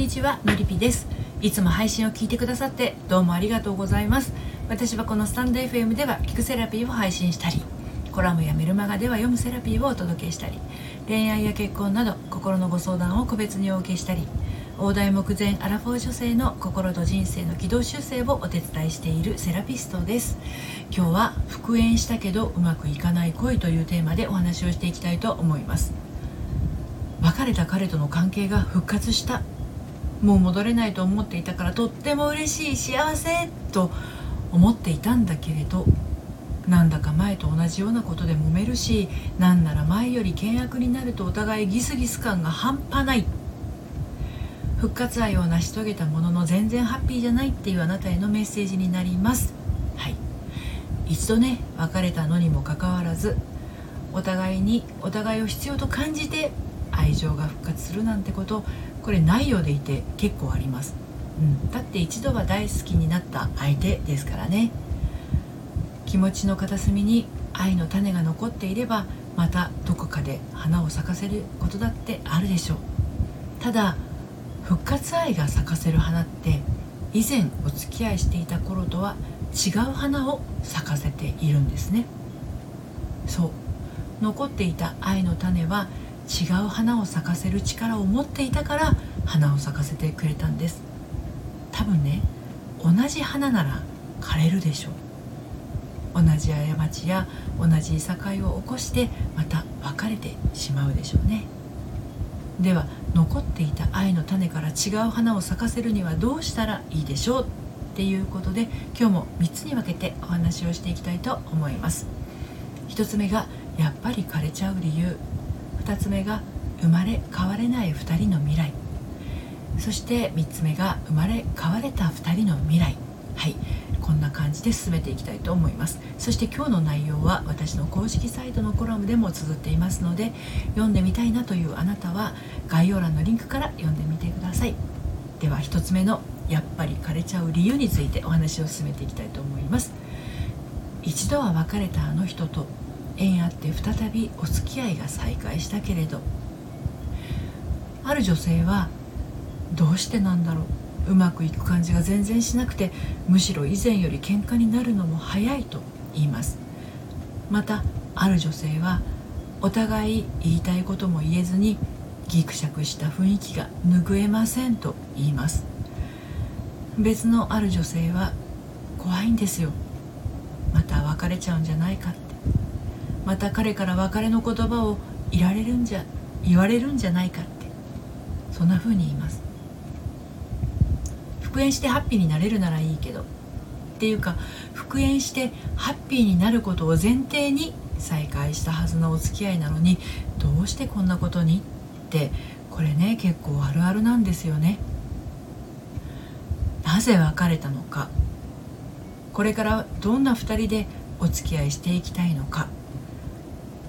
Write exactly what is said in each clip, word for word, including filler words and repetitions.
にちは、のりぴです。いつも配信を聞いてくださってどうもありがとうございます。私はこのスタンド エフエム では聞くセラピーを配信したり、コラムやメルマガでは読むセラピーをお届けしたり、恋愛や結婚など心のご相談を個別にお受けしたり、大台目前アラフォー女性の心と人生の軌道修正をお手伝いしているセラピストです。今日は復縁したけどうまくいかない恋というテーマでお話をしていきたいと思います。別れた彼との関係が復活した。もう戻れないと思っていたからとっても嬉しい、幸せと思っていたんだけれど、なんだか前と同じようなことで揉めるし、なんなら前より険悪になるとお互いギスギス感が半端ない。復活愛を成し遂げたものの全然ハッピーじゃないっていうあなたへのメッセージになります。はい、一度ね、別れたのにもかかわらず、お互いにお互いを必要と感じて愛情が復活するなんてこと、これないようでいて結構あります。うん、だって一度は大好きになった相手ですからね。気持ちの片隅に愛の種が残っていれば、またどこかで花を咲かせることだってあるでしょう。ただ復活愛が咲かせる花って、以前お付き合いしていた頃とは違う花を咲かせているんですね。そう、残っていた愛の種は違う花を咲かせる力を持っていたから花を咲かせてくれたんです。多分ね、同じ花なら枯れるでしょう。同じ過ちや同じいさかいを起こしてまた別れてしまうでしょうね。では残っていた愛の種から違う花を咲かせるにはどうしたらいいでしょうっていうことで、今日もみっつに分けてお話をしていきたいと思います。ひとつめがやっぱり枯れちゃう理由、ふたつめが生まれ変われないふたりの未来、そしてみっつめが生まれ変われたふたりの未来。はい、こんな感じで進めていきたいと思います。そして今日の内容は私の公式サイトのコラムでも綴っていますので、読んでみたいなというあなたは概要欄のリンクから読んでみてください。ではひとつめのやっぱり枯れちゃう理由についてお話を進めていきたいと思います。一度は別れたあの人と縁あって再びお付き合いが再開したけれど、ある女性はどうしてなんだろう、うまくいく感じが全然しなくて、むしろ以前より喧嘩になるのも早いと言います。またある女性はお互い言いたいことも言えずにギクシャクした雰囲気が拭えませんと言います。別のある女性は怖いんですよ、また別れちゃうんじゃないかって、また彼から別れの言葉をいられるんじゃ言われるんじゃないかって、そんな風に言います。復縁してハッピーになれるならいいけど、っていうか復縁してハッピーになることを前提に再会したはずのお付き合いなのに、どうしてこんなことにって、これね結構あるあるなんですよね。なぜ別れたのか、これからどんなふたりでお付き合いしていきたいのか、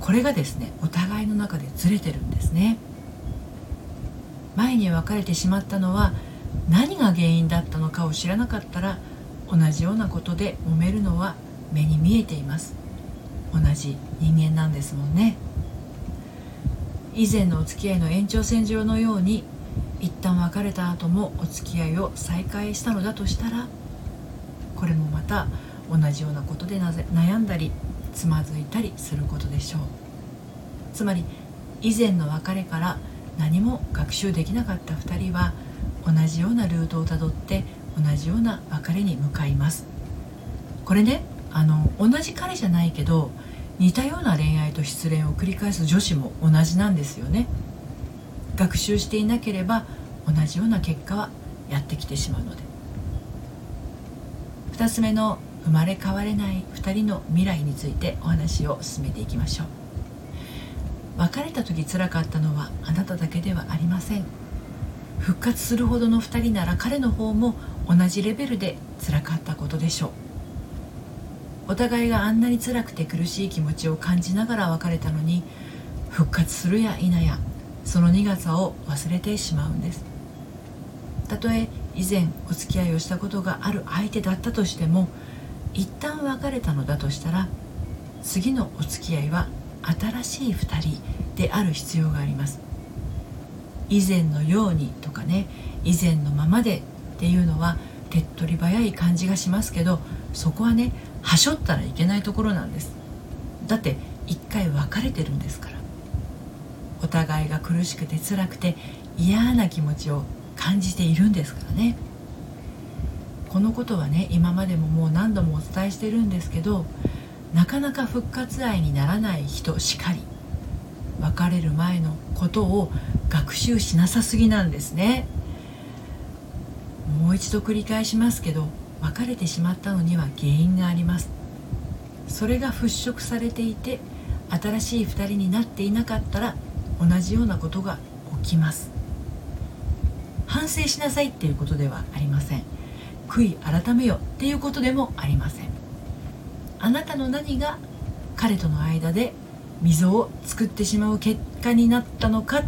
これがですねお互いの中でずれてるんですね。前に別れてしまったのは何が原因だったのかを知らなかったら、同じようなことで揉めるのは目に見えています。同じ人間なんですもんね。以前のお付き合いの延長線上のように、一旦別れた後もお付き合いを再開したのだとしたら、これもまた同じようなことで悩んだりつまずいたりすることでしょう。つまり以前の別れから何も学習できなかったふたりは、同じようなルートをたどって同じような別れに向かいます。これね、あの同じ彼じゃないけど似たような恋愛と失恋を繰り返す女子も同じなんですよね。学習していなければ同じような結果はやってきてしまうので。ふたつめの生まれ変われないふたりの未来についてお話を進めていきましょう。別れた時辛かったのはあなただけではありません。復活するほどのふたりなら彼の方も同じレベルで辛かったことでしょう。お互いがあんなに辛くて苦しい気持ちを感じながら別れたのに、復活するや否やその苦さを忘れてしまうんです。たとえ以前お付き合いをしたことがある相手だったとしても、一旦別れたのだとしたら、次のお付き合いは新しいふたりである必要があります。以前のようにとかかね、以前のままでっていうのは手っ取り早い感じがしますけど、そこはね、はしょったらいけないところなんです。だって一回別れてるんですから。お互いが苦しくて辛くて嫌な気持ちを感じているんですからね。このことはね、今までももう何度もお伝えしてるんですけど、なかなか復活愛にならない人しかり、別れる前のことを学習しなさすぎなんですね。もう一度繰り返しますけど、別れてしまったのには原因があります。それが払拭されていて、新しい二人になっていなかったら同じようなことが起きます。反省しなさいっていうことではありません。悔い改めよっていうことでもありません。あなたの何が彼との間で溝を作ってしまう結果になったのかっ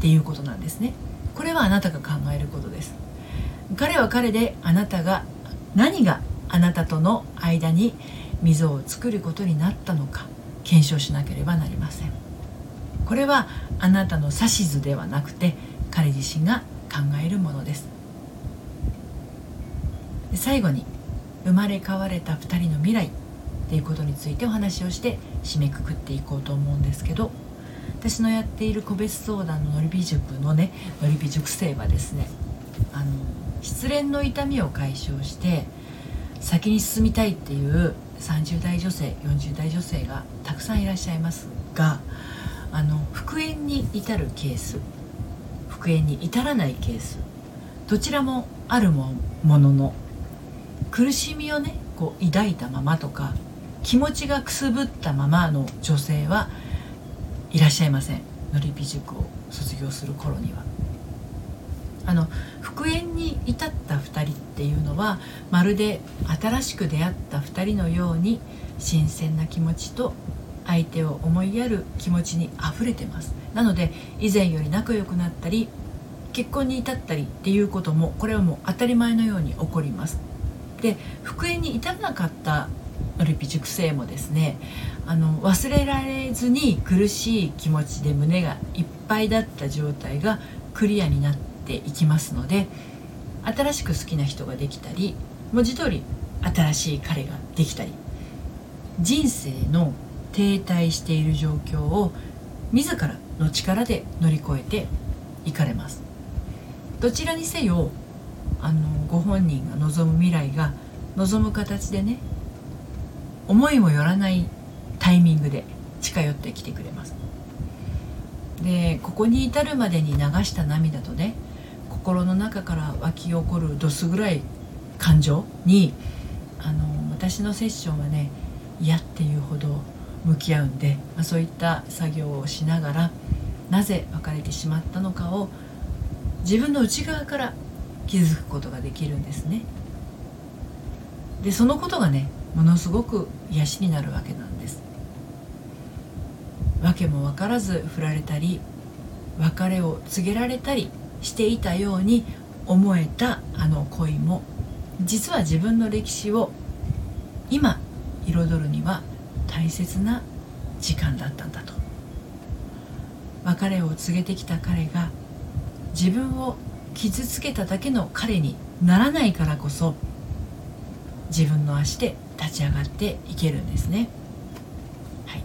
ていうことなんですね。これはあなたが考えることです。彼は彼で、あなたが何があなたとの間に溝を作ることになったのか検証しなければなりません。これはあなたの指図ではなくて、彼自身が考えるものです。で、最後に生まれ変われたふたりの未来っていうことについてお話をして締めくくっていこうと思うんですけど、私のやっている個別相談ののりび塾のね、のりび塾生はですね、あの失恋の痛みを解消して先に進みたいっていうさんじゅう代女性、よんじゅう代女性がたくさんいらっしゃいますが、あの復縁に至るケース、復縁に至らないケース、どちらもあるものの、苦しみをね、こう抱いたままとか気持ちがくすぶったままの女性はいらっしゃいません。のりび塾を卒業する頃には、あの復縁に至ったふたりっていうのは、まるで新しく出会ったふたりのように新鮮な気持ちと相手を思いやる気持ちにあふれてます。なので以前より仲良くなったり結婚に至ったりっていうことも、これはもう当たり前のように起こります。で、復縁に至らなかったのりび塾生もですね、あの忘れられずに苦しい気持ちで胸がいっぱいだった状態がクリアになっていきますので、新しく好きな人ができたり、文字通り新しい彼ができたり、人生の停滞している状況を自らの力で乗り越えていかれます。どちらにせよ、あのご本人が望む未来が望む形でね、思いもよらないタイミングで近寄ってきてくれます。で、ここに至るまでに流した涙とね、心の中から湧き起こるどすぐらい感情に、あの私のセッションはね、嫌っていうほど向き合うんで、まあ、そういった作業をしながら、なぜ別れてしまったのかを自分の内側から気づくことができるんですね。で、そのことがね、ものすごく癒しになるわけなんです。わけも分からず振られたり、別れを告げられたりしていたように思えたあの恋も、実は自分の歴史を今彩るには大切な時間だったんだと。別れを告げてきた彼が自分を傷つけただけの彼にならないからこそ、自分の足で立ち上がっていけるんですね。はい、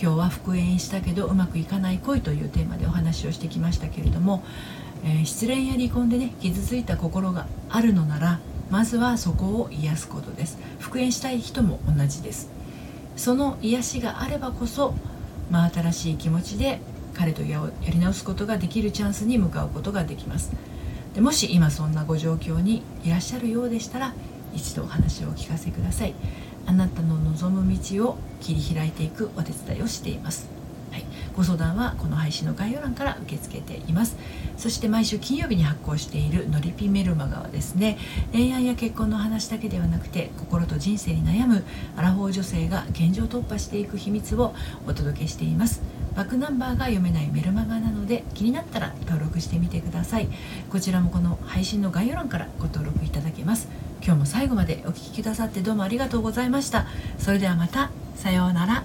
今日は復縁したけどうまくいかない恋というテーマでお話をしてきましたけれども、えー、失恋や離婚でね、傷ついた心があるのなら、まずはそこを癒すことです。復縁したい人も同じです。その癒しがあればこそ、まあ、新しい気持ちで彼と や, やり直すことができるチャンスに向かうことができます。で、もし今そんなご状況にいらっしゃるようでしたら、一度お話をお聞かせください。あなたの望む道を切り開いていくお手伝いをしています。はい、ご相談はこの配信の概要欄から受け付けています。そして毎週金曜日に発行しているのりぴメルマガはですね、恋愛や結婚の話だけではなくて、心と人生に悩むアラフォー女性が現状突破していく秘密をお届けしています。バックナンバーが読めないメルマガなので、気になったら登録してみてください。こちらもこの配信の概要欄からご登録いただけます。今日も最後までお聞きくださってどうもありがとうございました。それではまた、さようなら。